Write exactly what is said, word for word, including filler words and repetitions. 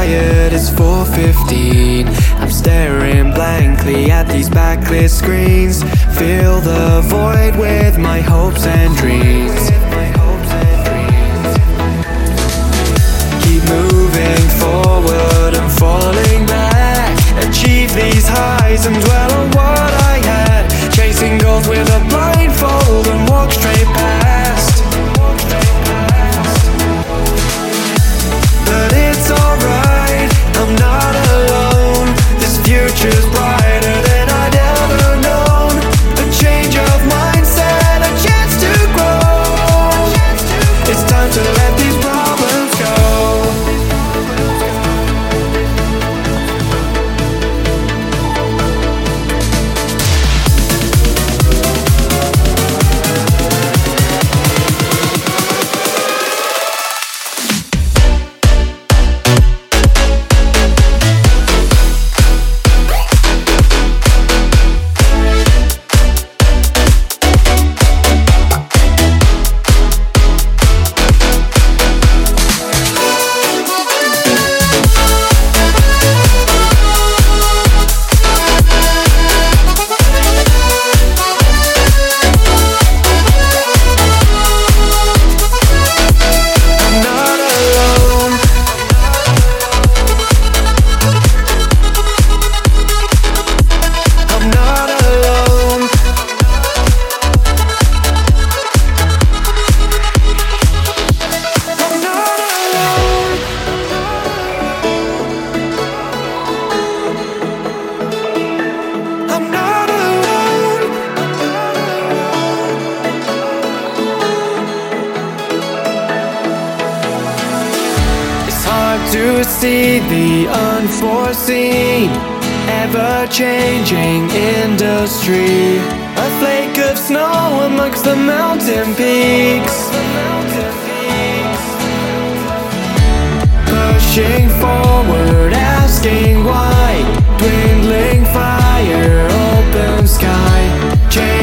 tired, it's four fifteen. I'm staring blankly at these backlit screens. Fill the void with my hopes and dreams. Keep moving forward and falling back. Achieve these highs and dwell on what I had. Chasing goals with a blindfold and walk straight past. Future's brighter than I'd ever known. A change of mindset, a chance to grow. It's time to let these problems go. To see the unforeseen, ever-changing industry. A flake of snow amongst the mountain peaks, pushing forward, asking why. Dwindling fire, open sky, change.